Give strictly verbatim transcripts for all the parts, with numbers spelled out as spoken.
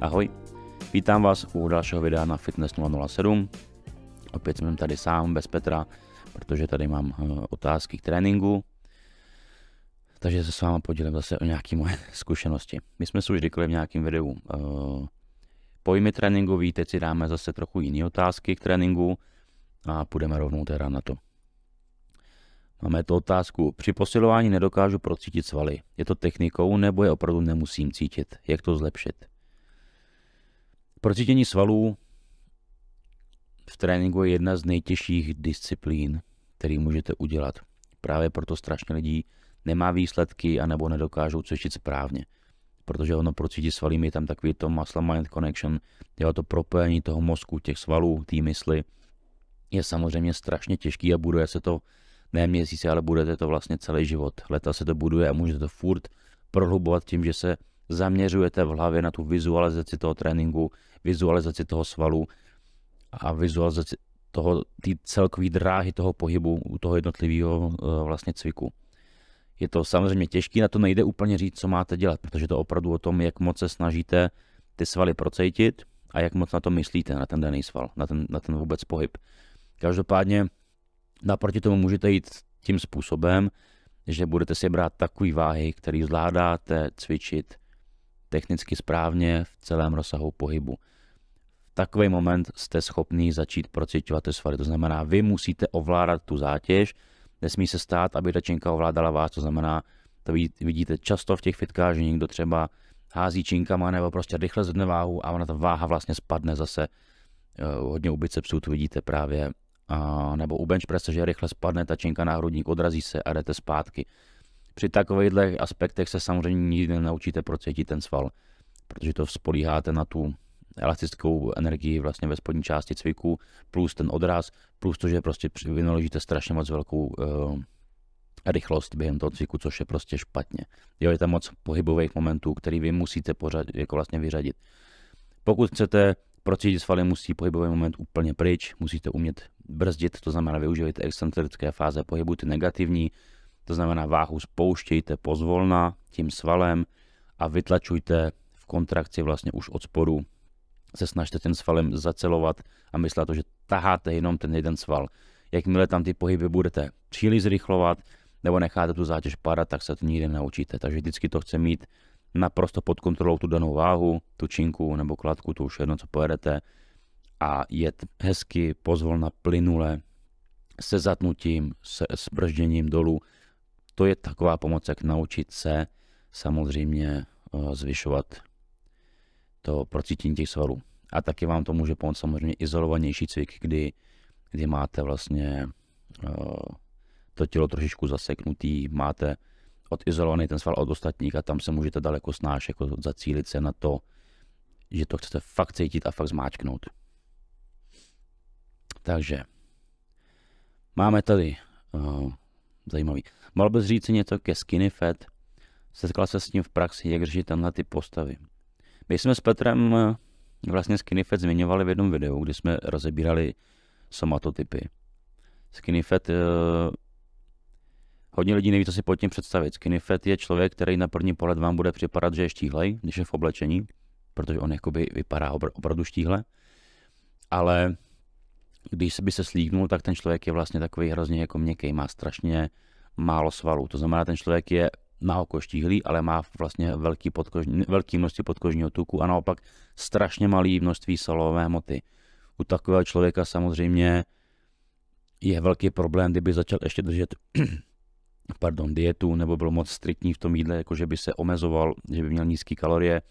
Ahoj, vítám vás u dalšího videa na Fitness nula nula sedm. Opět jsem tady sám, bez Petra, protože tady mám otázky k tréninku. Takže se s váma podělím zase o nějaké moje zkušenosti. My jsme si už říkali v nějakém videu pojmy tréninkový, teď si dáme zase trochu jiné otázky k tréninku a půjdeme rovnou teda na to. Máme tu otázku. Při posilování nedokážu procítit svaly. Je to technikou, nebo je opravdu nemusím cítit? Jak to zlepšit? Procítění svalů v tréninku je jedna z nejtěžších disciplín, který můžete udělat. Právě proto strašně lidí nemá výsledky anebo nedokážou cvičit správně. Protože ono procítí svalím je tam takový to muscle-mind connection, je to propojení toho mozku, těch svalů, té mysli. Je samozřejmě strašně těžký a buduje se to ne měsíce, ale budete to vlastně celý život. Leta se to buduje a můžete to furt prohlubovat tím, že se zaměřujete v hlavě na tu vizualizaci toho tréninku, vizualizaci toho svalu a vizualizaci toho, ty celkové dráhy toho pohybu u toho jednotlivého vlastně cviku. Je to samozřejmě těžké, na to nejde úplně říct, co máte dělat, protože to opravdu o tom, jak moc se snažíte ty svaly procítit a jak moc na to myslíte, na ten daný sval, na ten, na ten vůbec pohyb. Každopádně naproti tomu můžete jít tím způsobem, že budete si brát takové váhy, které zvládáte cvičit technicky správně v celém rozsahu pohybu. V takový moment jste schopni začít procíťovat ty svaly, to znamená, vy musíte ovládat tu zátěž, nesmí se stát, aby tačinka ovládala vás, to znamená, to vidíte často v těch fitkách, že někdo třeba hází činkama nebo prostě rychle zvedne váhu a ona ta váha vlastně spadne zase. Hodně u bicepsů to vidíte právě, a nebo u bench presse, že rychle spadne tačinka na hrudník, odrazí se a jdete zpátky. Při takovýchto aspektech se samozřejmě nikdy nenaučíte procítit ten sval, protože to spolíháte na tu elastickou energii vlastně ve spodní části cviku, plus ten odraz, plus to, že prostě vynaložíte strašně moc velkou uh, rychlost během toho cviku, což je prostě špatně. Jo, je tam moc pohybových momentů, který vy musíte pořad, jako vlastně vyřadit. Pokud chcete procítit svaly, musí pohybový moment úplně pryč, musíte umět brzdit, to znamená využijte excentrické fáze pohybu, ty negativní, to znamená váhu spouštějte pozvolna tím svalem a vytlačujte v kontrakci vlastně už od spodu, se snažte ten svalem zacelovat a myslet to, že taháte jenom ten jeden sval. Jakmile tam ty pohyby budete příliš zrychlovat nebo necháte tu zátěž padat, tak se to nikdy naučíte. Takže vždycky to chce mít naprosto pod kontrolou tu danou váhu, tu činku nebo kladku, to už jedno, co pojedete, a jet hezky, pozvolna, plynule, se zatnutím, se zbržděním dolů. To je taková pomoc, jak naučit se samozřejmě zvyšovat to procítění těch svalů. A taky vám to může pomoct samozřejmě izolovanější cvik, kdy, kdy máte vlastně uh, to tělo trošičku zaseknutý, máte odizolovaný ten sval od ostatních a tam se můžete daleko snáš jako zacílit se na to, že to chcete fakt cítit a fakt zmáčknout. Takže máme tady uh, zajímavý. Mohl bys říct si něco ke SkinnyFed? Setkal se s ním v praxi, jak řešit tenhle ty postavy? My jsme s Petrem vlastně SkinnyFed zmiňovali v jednom videu, kdy jsme rozebírali somatotypy. SkinnyFed, eh, hodně lidí neví, co si pod tím představit. SkinnyFed je člověk, který na první pohled vám bude připadat, že je štíhlej, když je v oblečení, protože on jakoby vypadá opravdu štíhle. Ale když by se slíknul, tak ten člověk je vlastně takový hrozně jako měkký, má strašně málo svalů. To znamená, ten člověk je na oko štíhlý, ale má vlastně velký, podkožní, velký množství podkožního tuku a naopak strašně malý množství svalové hmoty. U takového člověka samozřejmě je velký problém, kdyby začal ještě držet pardon, dietu nebo byl moc striktní v tom jídle, jako že by se omezoval, že by měl nízké kalorie.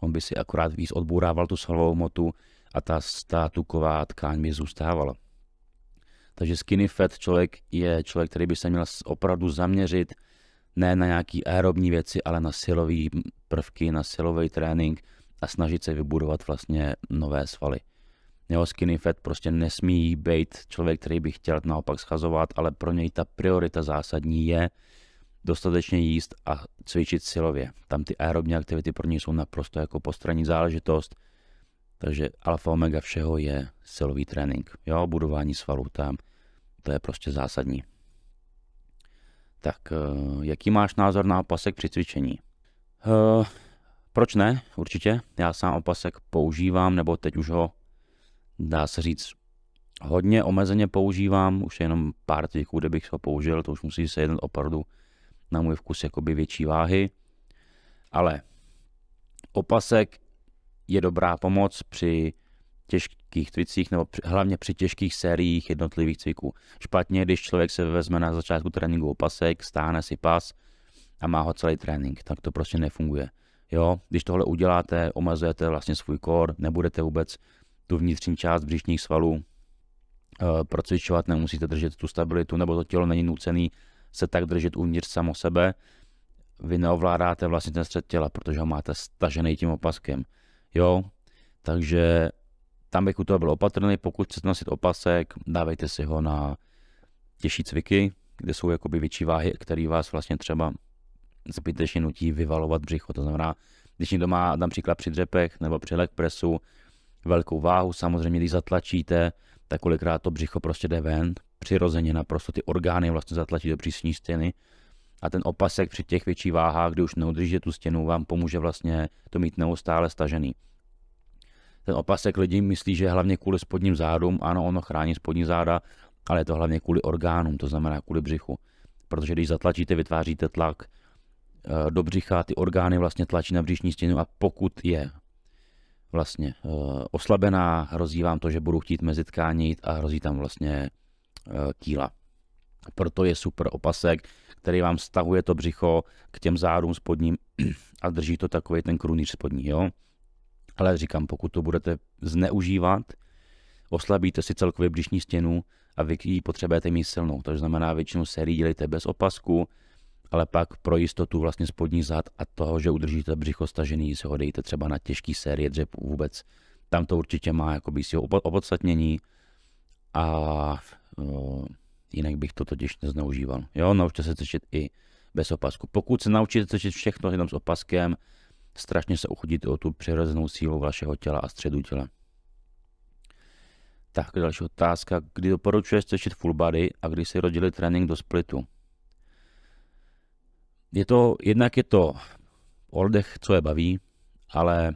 On by si akorát víc odbourával tu svalovou hmotu a ta, ta tuková tkáň by zůstávala. Takže SkinnyFed člověk je člověk, který by se měl opravdu zaměřit ne na nějaké aerobní věci, ale na silové prvky, na silový trénink a snažit se vybudovat vlastně nové svaly. Jeho SkinnyFed prostě nesmí být člověk, který by chtěl naopak schazovat, ale pro něj ta priorita zásadní je dostatečně jíst a cvičit silově. Tam ty aerobní aktivity pro něj jsou naprosto jako postranní záležitost. Takže alfa omega všeho je silový trénink. Jo, budování svalů tam, to je prostě zásadní. Tak jaký máš názor na opasek při cvičení? Uh, proč ne? Určitě. Já sám opasek používám, nebo teď už ho, dá se říct, hodně omezeně používám. Už je jenom pár cviků, kde bych ho použil. To už musí se jeden opravdu na můj vkus jakoby větší váhy. Ale opasek je dobrá pomoc při těžkých cvicích, nebo při, hlavně při těžkých sériích jednotlivých cviků. Špatně, když člověk se vezme na začátku tréninku opasek, stáhne si pas a má ho celý trénink, tak to prostě nefunguje. Jo? Když tohle uděláte, omezujete vlastně svůj kor, nebudete vůbec tu vnitřní část břišních svalů e, procvičovat, nemusíte držet tu stabilitu, nebo to tělo není nucený se tak držet uvnitř samo sebe. Vy neovládáte vlastně ten střed těla, protože ho máte stažený tím opaskem. Jo, takže tam bych u toho byl opatrný, pokud chcete nosit opasek, dávejte si ho na těžší cviky, kde jsou jakoby větší váhy, které vás vlastně třeba zbytečně nutí vyvalovat břicho. To znamená, když někdo má například při dřepech nebo při leg pressu velkou váhu, samozřejmě když zatlačíte, tak kolikrát to břicho prostě jde ven, přirozeně naprosto ty orgány vlastně zatlačí do přísní stěny. A ten opasek při těch větších váhách, kdy už neudržíte tu stěnu, vám pomůže vlastně to mít neustále stažený. Ten opasek lidi myslí, že hlavně kvůli spodním zádům, ano, ono chrání spodní záda, ale je to hlavně kvůli orgánům, to znamená kvůli břichu. Protože když zatlačíte, vytváříte tlak do břicha, ty orgány vlastně tlačí na břišní stěnu a pokud je vlastně oslabená, hrozí vám to, že budou chtít mezi tkání a hrozí tam vlastně kýla. Proto je super opasek, který vám stahuje to břicho k těm zádům spodním a drží to takový ten krunýř spodní, jo. Ale říkám, pokud to budete zneužívat, oslabíte si celkově břišní stěnu a vy ji potřebujete mít silnou. To znamená, většinu sérií dělejte bez opasku, ale pak pro jistotu vlastně spodní zad a toho, že udržíte břicho stažený, si ho dejte třeba na těžký série dřepů vůbec. Tam to určitě má jakoby si opodstatnění a no, jinak bych to totiž nezneužíval. Jo, naučte se cvičit i bez opasku. Pokud se naučíte cvičit všechno jenom s opaskem, strašně se ochudíte o tu přirozenou sílu vašeho těla a středu těla. Tak, další otázka. Kdy doporučuješ cvičit full body a kdy si rodili trénink do splitu? Je to, jednak je to o lidech, co je baví, ale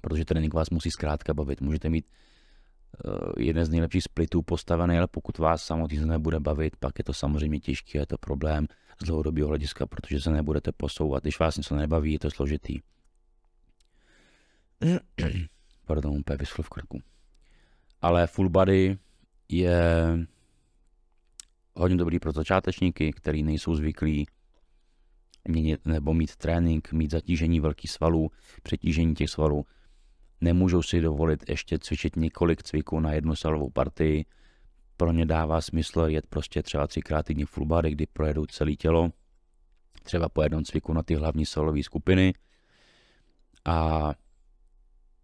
protože trénink vás musí zkrátka bavit. Můžete mít jeden z nejlepších splitů postavený, ale pokud vás samotný se nebude bavit, pak je to samozřejmě těžké, je to problém z dlouhodobého hlediska, protože se nebudete posouvat. Když vás něco nebaví, je to složitý. Pardon, úplně vyschl v krku. Ale full body je hodně dobrý pro začátečníky, který nejsou zvyklí měnit nebo mít trénink, mít zatížení velkých svalů, přetížení těch svalů. Nemůžou si dovolit ještě cvičit několik cviků na jednu svalovou partii. Pro ně dává smysl jet prostě třeba třikrát týdně full body, kdy projedou celé tělo, třeba po jednom cviku na ty hlavní svalové skupiny. A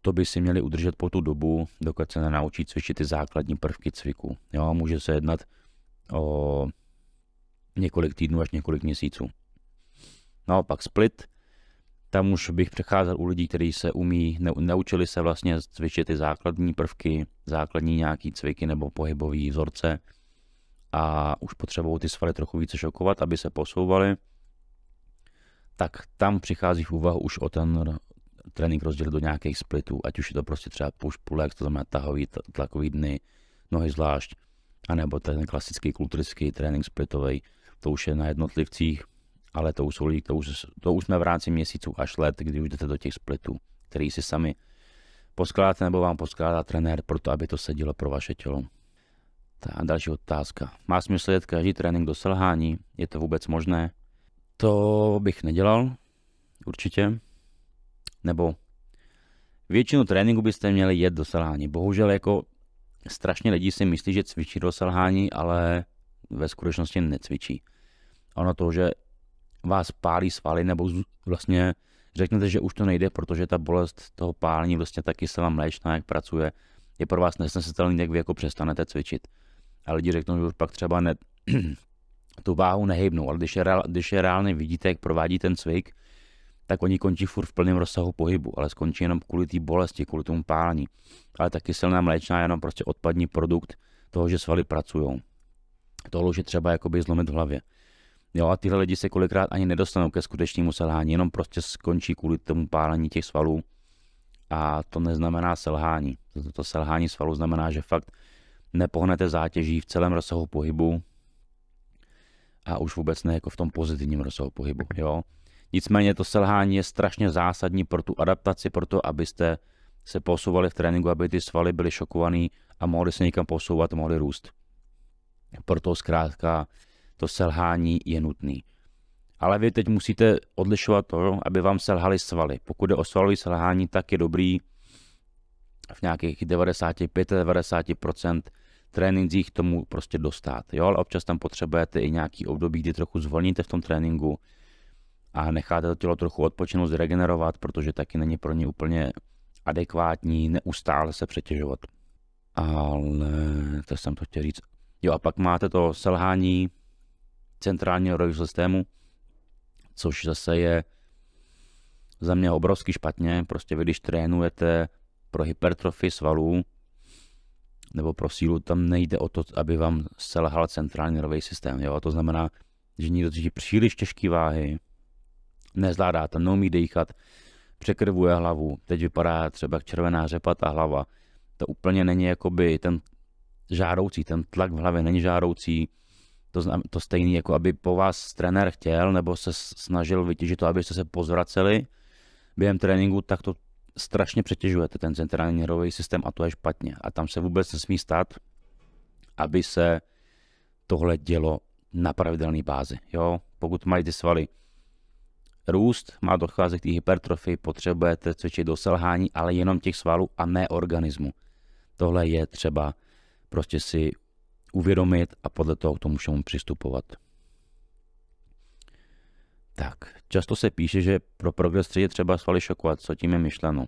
to by si měli udržet po tu dobu, dokud se nenaučí cvičit ty základní prvky cviku. Jo, může se jednat o několik týdnů až několik měsíců. Naopak split. Tam už bych přecházel u lidí, kteří se umí, naučili se vlastně cvičit ty základní prvky, základní nějaký cviky nebo pohybové vzorce a už potřebují ty svaly trochu více šokovat, aby se posouvaly, tak tam přichází v úvahu už o ten trénink rozdělit do nějakých splitů, ať už je to prostě třeba push pull legs, to znamená tahový, tlakový dny, nohy zvlášť, anebo ten klasický kulturistický trénink splitový, to už je na jednotlivcích. Ale to už, jsou lidi, to, už, to už jsme v rámci měsíců až let, kdy už jdete do těch splitů, který si sami poskládáte nebo vám poskládá trenér, proto aby to sedělo pro vaše tělo. Ta další otázka. Má smysl jet každý trénink do selhání? Je to vůbec možné? To bych nedělal, určitě. Nebo většinu tréninku byste měli jet do selhání. Bohužel jako strašně lidí si myslí, že cvičí do selhání, ale ve skutečnosti necvičí. Ono to, že vás pálí svaly, nebo vlastně řeknete, že už to nejde, protože ta bolest toho pálení, vlastně ta kyselina mléčná, jak pracuje, je pro vás nesnesitelný, jak vy jako přestanete cvičit. A lidi řeknou, že už pak třeba ne, tu váhu nehybnou, ale když je, reál, když je reálně vidíte, jak provádí ten cvik, tak oni končí furt v plném rozsahu pohybu, ale skončí jenom kvůli té bolesti, kvůli tomu pálení. Ale ta kyselina mléčná je jenom prostě odpadní produkt toho, že svaly pracují. Tohle už je třeba jakoby zlomit v hlavě. Jo, a tyhle lidi se kolikrát ani nedostanou ke skutečnému selhání, jenom prostě skončí kvůli tomu pálení těch svalů. A to neznamená selhání. To selhání svalů znamená, že fakt nepohnete zátěží v celém rozsahu pohybu a už vůbec ne jako v tom pozitivním rozsahu pohybu. Jo? Nicméně to selhání je strašně zásadní pro tu adaptaci, pro to, abyste se posouvali v tréninku, aby ty svaly byly šokovaný a mohli se někam posouvat, mohli růst. Proto zkrátka to selhání je nutný. Ale vy teď musíte odlišovat to, aby vám selhaly svaly. Pokud jde o svalové selhání, tak je dobrý v nějakých devadesát pět až devadesát procent trénincích tomu prostě dostat. Jo? Ale občas tam potřebujete i nějaký období, kdy trochu zvolníte v tom tréninku a necháte to tělo trochu odpočinout, zregenerovat, protože taky není pro ně úplně adekvátní neustále se přetěžovat. Ale to jsem to chtěl říct. Jo, a pak máte to selhání centrálního nervového systému, což zase je za mě obrovsky špatně. Prostě vy, když trénujete pro hypertrofii svalů nebo pro sílu, tam nejde o to, aby vám selhal centrální nervový systém. Jo? To znamená, že někdo drží příliš těžké váhy, nezvládá to, neumí dýchat, překrvuje hlavu, teď vypadá třeba jak červená řepa ta hlava. To úplně není jakoby ten žádoucí, ten tlak v hlavě není žádoucí. To, to stejný, jako aby po vás trenér chtěl nebo se snažil vytěžit to, abyste se pozvraceli během tréninku, tak to strašně přetěžujete, ten centrální nervový systém, a to je špatně. A tam se vůbec nesmí stát, aby se tohle dělo na pravidelné bázi. Jo? Pokud mají ty svaly růst, má docházet k té hypertrofii, potřebujete cvičit do selhání, ale jenom těch svalů a ne organismu. Tohle je třeba prostě si uvědomit a podle toho k tomu všemu přistupovat. Tak, často se píše, že pro progress tři je třeba svaly šokovat, co tím je myšleno.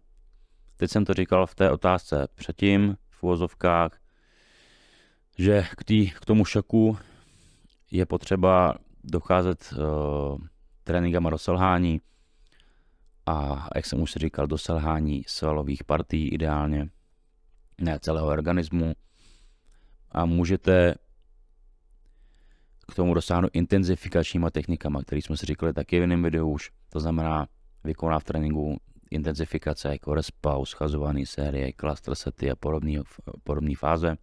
Teď jsem to říkal v té otázce předtím, v uvozovkách, že k, tý, k tomu šoku je potřeba docházet uh, tréninkama do selhání a, jak jsem už říkal, do selhání svalových partií ideálně, ne celého organismu. A můžete k tomu dosáhnout intenzifikačníma technikama, které jsme si říkali taky v jiném videu už. To znamená, vykoná v tréninku intenzifikace jako respaus, schazovaný série, cluster sety a podobné fáze.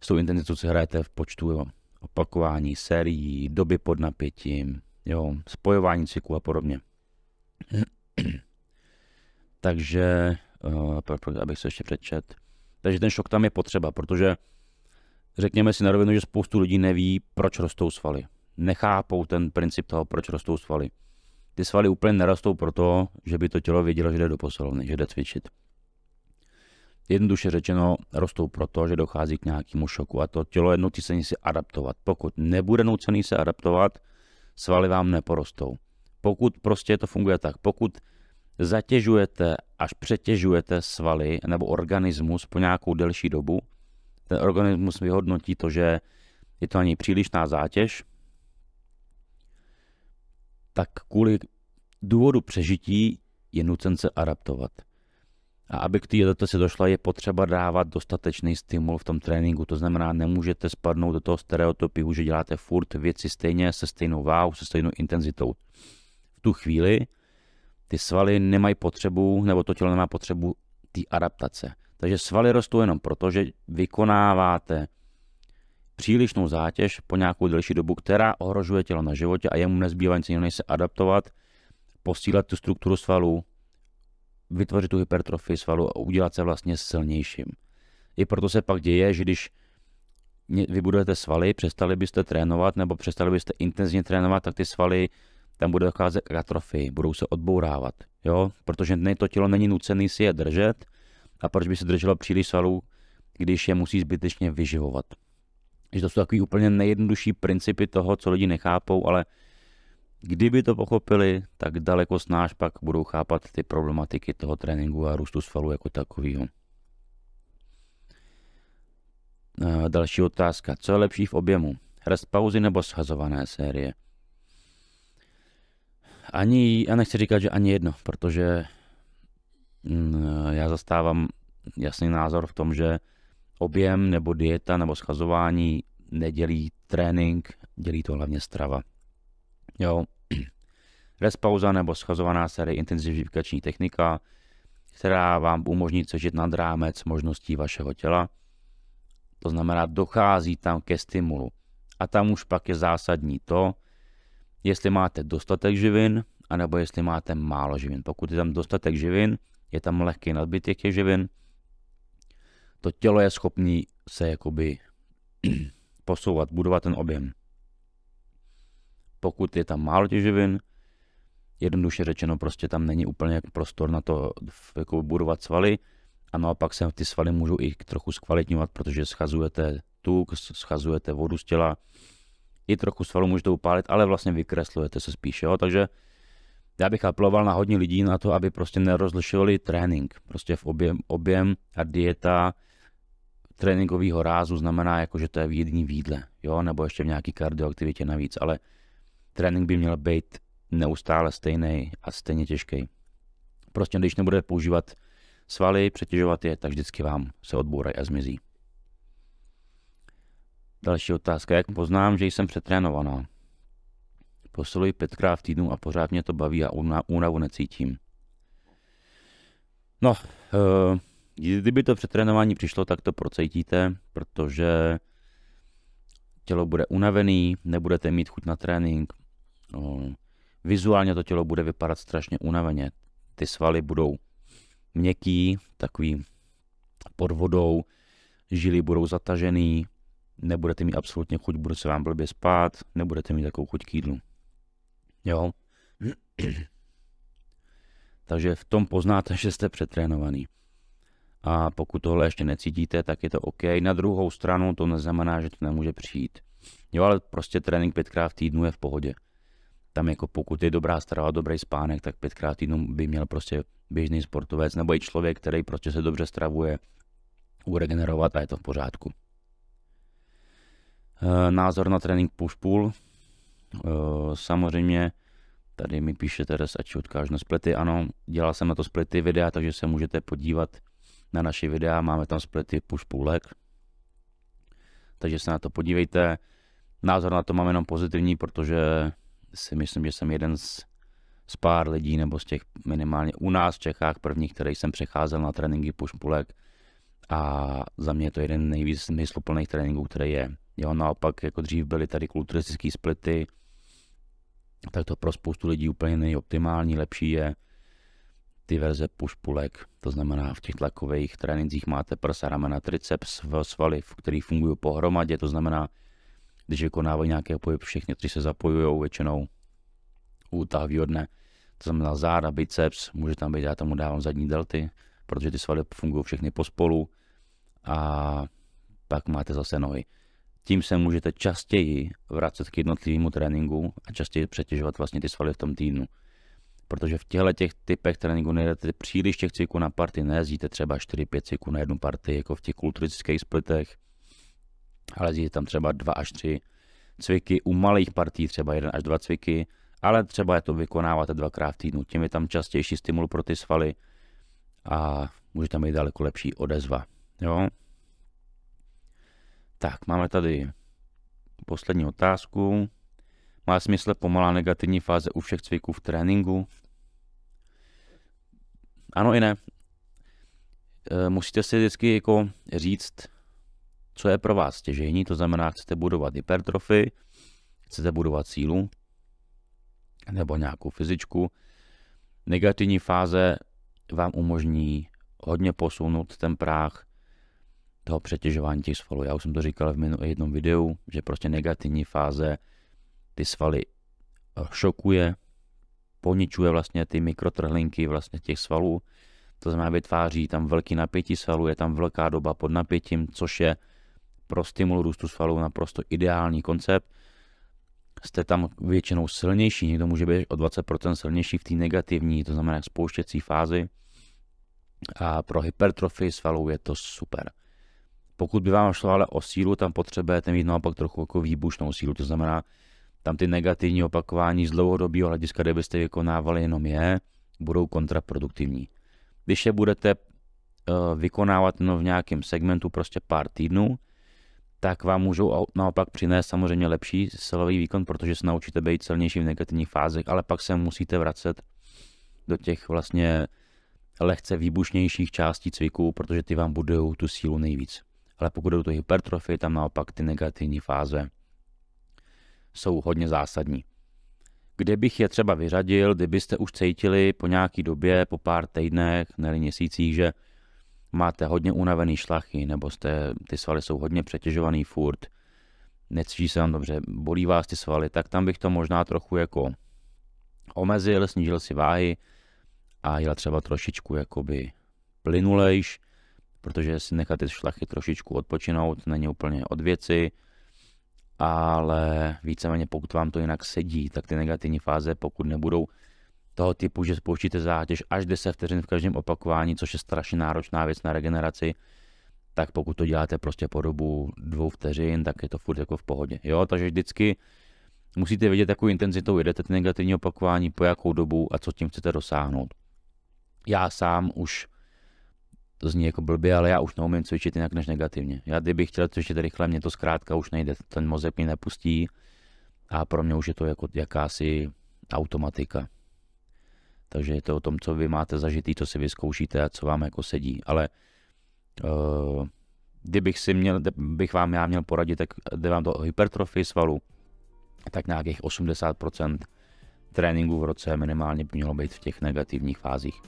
S tou intenzitou si hrajete v počtu, jo, opakování sérií, doby pod napětím, jo, spojování cyklu a podobně. Takže, abych se ještě přečet. Takže ten šok tam je potřeba, protože řekněme si na rovinu, že spoustu lidí neví, proč rostou svaly. Nechápou ten princip toho, proč rostou svaly. Ty svaly úplně nerostou proto, že by to tělo vědělo, že jde do posilovny, že jde cvičit. Jednoduše řečeno, rostou proto, že dochází k nějakému šoku a to tělo je nucené se adaptovat. Pokud nebude nucený se adaptovat, svaly vám neporostou. Pokud prostě to funguje tak, pokud zatěžujete až přetěžujete svaly nebo organismus po nějakou delší dobu, ten organismus vyhodnotí to, že je to ani přílišná zátěž, tak kvůli důvodu přežití je nucen se adaptovat. A aby k této se došla, je potřeba dávat dostatečný stimul v tom tréninku. To znamená, nemůžete spadnout do toho stereotypu, že děláte furt věci stejně, se stejnou váhou, se stejnou intenzitou. V tu chvíli ty svaly nemají potřebu, nebo to tělo nemá potřebu té adaptace. Takže svaly rostou jenom proto, že vykonáváte přílišnou zátěž po nějakou delší dobu, která ohrožuje tělo na životě a jemu nezbývá nic jiného, než se adaptovat, posílat tu strukturu svalů, vytvořit tu hypertrofii svalů a udělat se vlastně silnějším. I proto se pak děje, že když vybudujete svaly, přestali byste trénovat nebo přestali byste intenzivně trénovat, tak ty svaly tam bude docházet k atrofii, budou se odbourávat, jo? Protože to tělo není nucené si je držet a proč by se drželo příliš svalů, když je musí zbytečně vyživovat. To jsou takový úplně nejjednodušší principy toho, co lidi nechápou, ale kdyby to pochopili, tak daleko snáš pak budou chápat ty problematiky toho tréninku a růstu svalů jako takového. Další otázka. Co je lepší v objemu? Rest pauzy nebo shazované série? Ani, já nechci říkat, že ani jedno, protože já zastávám jasný názor v tom, že objem nebo dieta nebo schazování nedělí trénink, dělí to hlavně strava. Jo. Rest pauza nebo schazovaná série intenzificační technika, která vám umožní sežít nad rámec možností vašeho těla. To znamená, dochází tam ke stimulu. A tam už pak je zásadní to, jestli máte dostatek živin, anebo jestli máte málo živin. Pokud je tam dostatek živin, je tam lehký nadbytek těch živin, to tělo je schopné se jakoby posouvat, budovat ten objem. Pokud je tam málo těch živin, jednoduše řečeno, prostě tam není úplně prostor na to jako budovat svaly a naopak se ty svaly můžou i trochu zkvalitňovat, protože schazujete tuk, schazujete vodu z těla, i trochu svalů můžete upálit, ale vlastně vykreslujete se spíše. Jo? Takže já bych apeloval na hodně lidí na to, aby prostě nerozlišovali trénink. Prostě v objem, objem a dieta tréninkového rázu znamená, jako, že to je v jedné výdle, jo? Nebo ještě v nějaké kardioaktivitě navíc, ale trénink by měl být neustále stejný a stejně těžký. Prostě když nebudete používat svaly, přetěžovat je, tak vždycky vám se odbourají a zmizí. Další otázka. Jak poznám, že jsem přetrénovaná? Posiluji pětkrát v týdnu a pořád mě to baví a únavu necítím. No, kdyby to přetrénování přišlo, tak to procítíte, protože tělo bude unavený, nebudete mít chuť na trénink. Vizuálně to tělo bude vypadat strašně unaveně. Ty svaly budou měkký, takový pod vodou, žily budou zatažený, nebudete mít absolutně chuť, bude se vám blbě spát, nebudete mít takovou chuť k jídlu. Jo? Takže v tom poznáte, že jste přetrénovaný. A pokud tohle ještě necítíte, tak je to OK. Na druhou stranu to neznamená, že to nemůže přijít. Jo, ale prostě trénink pětkrát v týdnu je v pohodě. Tam jako pokud je dobrá strava, dobrý spánek, tak pětkrát týdnu by měl prostě běžný sportovec nebo i člověk, který prostě se dobře stravuje, uregenerovat a je to v pořádku. Názor na trénink push-pull. Samozřejmě, tady mi píšete, ať si odkážu na splity. Ano, dělal jsem na to splity videa, takže se můžete podívat na naše videa. Máme tam splity push-pull leg. Takže se na to podívejte. Názor na to mám jenom pozitivní, protože si myslím, že jsem jeden z, z pár lidí, nebo z těch minimálně u nás v Čechách prvních, který jsem přecházel na tréninky push-pull leg. A za mě je to jeden nejvíc smysluplných tréninků, který je. Jo, naopak, jako dřív byly tady kulturistické splity, tak to pro spoustu lidí úplně nejoptimální, lepší je ty verze push-pull-leg. To znamená, v těch tlakových trénincích máte prsa, ramena, triceps, svaly, které fungují pohromadě, to znamená, když vykonávají nějaké pohyb, všechny tři se zapojují většinou útah výhodné, to znamená záda, biceps, může tam být, já tomu dávám zadní delty, protože ty svaly fungují všechny pospolu a pak máte zase nohy. Tím se můžete častěji vracet k jednotlivému tréninku a častěji přetěžovat vlastně ty svaly v tom týdnu. Protože v těchto těch typech tréninku nejdete příliš těch cviků na party, nejezdíte třeba čtyři pět cviků na jednu party, jako v těch kulturistických splitech, ale jezdíte tam třeba dva až tři cviky, u malých partí třeba jeden až dva cviky, ale třeba je to vykonáváte dvakrát v týdnu, tím je tam častější stimul pro ty svaly a může tam být daleko lepší odezva. Jo? Tak, máme tady poslední otázku. Má smysl pomalá negativní fáze u všech cviků v tréninku? Ano i ne. Musíte si vždycky jako říct, co je pro vás stěžejní. To znamená, chcete budovat hypertrofy, chcete budovat sílu nebo nějakou fyzičku. Negativní fáze vám umožní hodně posunout ten práh toho přetěžování těch svalů. Já už jsem to říkal v jednom videu, že prostě negativní fáze ty svaly šokuje, poničuje vlastně ty mikrotrhlinky vlastně těch svalů, to znamená vytváří tam velký napětí svalů, je tam velká doba pod napětím, což je pro stimul růstu svalů naprosto ideální koncept. Jste tam většinou silnější, někdo může být o dvacet procent silnější v té negativní, to znamená spouštěcí fázi a pro hypertrofii svalů je to super. Pokud by vám šlo ale o sílu, tam potřebujete mít naopak trochu jako výbušnou sílu, to znamená tam ty negativní opakování z dlouhodobého hlediska, kde byste vykonávali jenom je, budou kontraproduktivní. Když je budete vykonávat no v nějakém segmentu prostě pár týdnů, tak vám můžou naopak přinést samozřejmě lepší silový výkon, protože se naučíte být silnější v negativních fázích, ale pak se musíte vracet do těch vlastně lehce výbušnějších částí cviků, protože ty vám budou tu sílu nejvíc. Ale pokud jdou to hypertrofie, tam naopak ty negativní fáze jsou hodně zásadní. Kde bych je třeba vyřadil, kdybyste už cítili po nějaký době, po pár týdnech, nebo měsících, že máte hodně unavený šlachy, nebo jste, ty svaly jsou hodně přetěžovaný furt, necvičí se vám dobře, bolí vás ty svaly, tak tam bych to možná trochu jako omezil, snížil si váhy a jel třeba trošičku jakoby plynulejš, protože si necháte šlachy trošičku odpočinout, není úplně od věci, ale víceméně pokud vám to jinak sedí, tak ty negativní fáze, pokud nebudou toho typu, že spouštíte zátěž až deset vteřin v každém opakování, což je strašně náročná věc na regeneraci, tak pokud to děláte prostě po dobu dvou vteřin, tak je to furt jako v pohodě. Jo, takže vždycky musíte vědět, jakou intenzitou jedete ty negativní opakování, po jakou dobu a co tím chcete dosáhnout. Já sám už, to zní jako blbě, ale já už neumím cvičit jinak než negativně. Já kdybych chtěl cvičit rychle, mě to zkrátka už nejde, ten mozek mě nepustí a pro mě už je to jako jakási automatika. Takže je to o tom, co vy máte zažitý, co si vyzkoušíte a co vám jako sedí. Ale uh, kdybych si měl, kdybych vám já měl poradit, tak jde vám to o hypertrofii svalu, tak nějakých osmdesát procent tréninku v roce minimálně by mělo být v těch negativních fázích.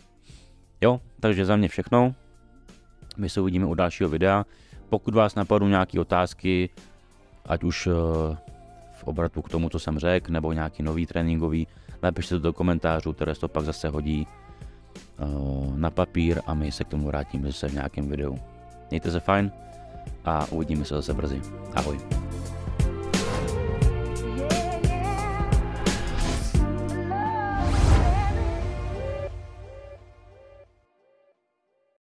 Jo, takže za mě všechno. My se uvidíme u dalšího videa. Pokud vás napadnou nějaké otázky, ať už uh, v obratu k tomu, co jsem řekl, nebo nějaký nový tréninkový, napište to do komentářů, které se to pak zase hodí uh, na papír a my se k tomu vrátíme zase v nějakém videu. Mějte se fajn a uvidíme se zase brzy. Ahoj.